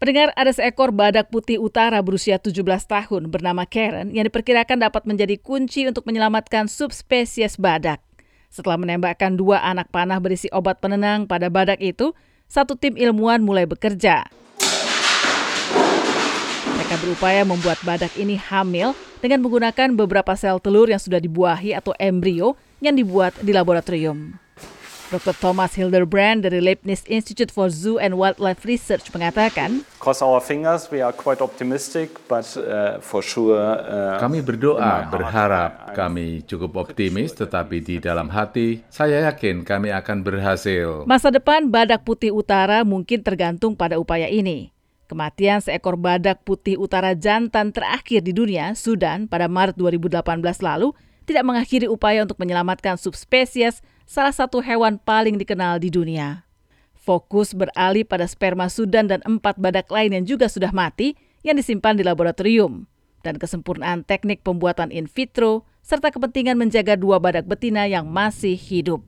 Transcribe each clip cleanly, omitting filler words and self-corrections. Pendengar, ada seekor badak putih utara berusia 17 tahun bernama Karen yang diperkirakan dapat menjadi kunci untuk menyelamatkan subspesies badak. Setelah menembakkan 2 anak panah berisi obat penenang pada badak itu, satu tim ilmuwan mulai bekerja. Mereka berupaya membuat badak ini hamil dengan menggunakan beberapa sel telur yang sudah dibuahi atau embrio yang dibuat di laboratorium. Dr. Thomas Hildebrand dari Leibniz Institute for Zoo and Wildlife Research mengatakan, kami berdoa, berharap, kami cukup optimis, tetapi di dalam hati, saya yakin kami akan berhasil. Masa depan badak putih utara mungkin tergantung pada upaya ini. Kematian seekor badak putih utara jantan terakhir di dunia, Sudan, pada Maret 2018 lalu, tidak mengakhiri upaya untuk menyelamatkan subspesies salah satu hewan paling dikenal di dunia. Fokus beralih pada sperma Sudan dan 4 badak lain yang juga sudah mati yang disimpan di laboratorium, dan kesempurnaan teknik pembuatan in-vitro, serta kepentingan menjaga 2 badak betina yang masih hidup.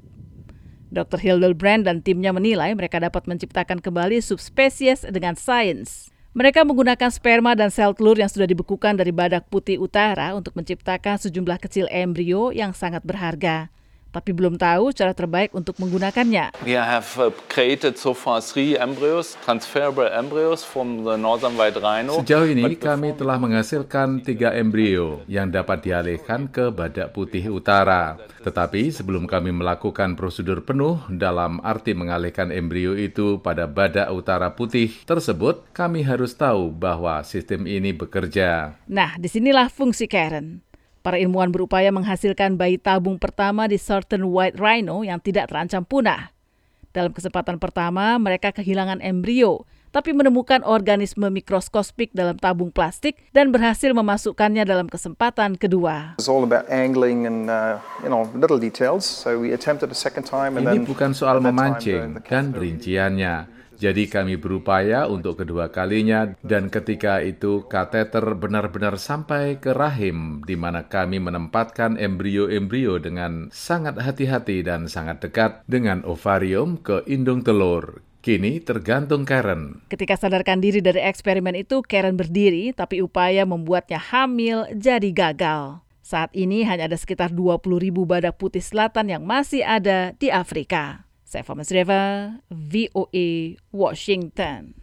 Dr. Hildebrand dan timnya menilai mereka dapat menciptakan kembali subspesies dengan sains. Mereka menggunakan sperma dan sel telur yang sudah dibekukan dari badak putih utara untuk menciptakan sejumlah kecil embrio yang sangat berharga, tapi belum tahu cara terbaik untuk menggunakannya. We have created so far 3 embryos, transferable embryos from the northern white rhino. Sejauh ini kami telah menghasilkan 3 embrio yang dapat dialihkan ke badak putih utara. Tetapi sebelum kami melakukan prosedur penuh dalam arti mengalihkan embrio itu pada badak utara putih tersebut, kami harus tahu bahwa sistem ini bekerja. Nah, disinilah fungsi Karen. Para ilmuwan berupaya menghasilkan bayi tabung pertama di Southern White Rhino yang tidak terancam punah. Dalam kesempatan pertama, mereka kehilangan embrio, tapi menemukan organisme mikroskopik dalam tabung plastik dan berhasil memasukkannya dalam kesempatan kedua. Ini bukan soal memancing dan rinciannya. Jadi kami berupaya untuk kedua kalinya, dan ketika itu kateter benar-benar sampai ke rahim, di mana kami menempatkan embrio-embrio dengan sangat hati-hati dan sangat dekat dengan ovarium ke indung telur. Kini tergantung Karen. Ketika sadarkan diri dari eksperimen itu, Karen berdiri, tapi upaya membuatnya hamil jadi gagal. Saat ini hanya ada sekitar 20.000 badak putih selatan yang masih ada di Afrika. Saya Thomas Reva, VOA, Washington.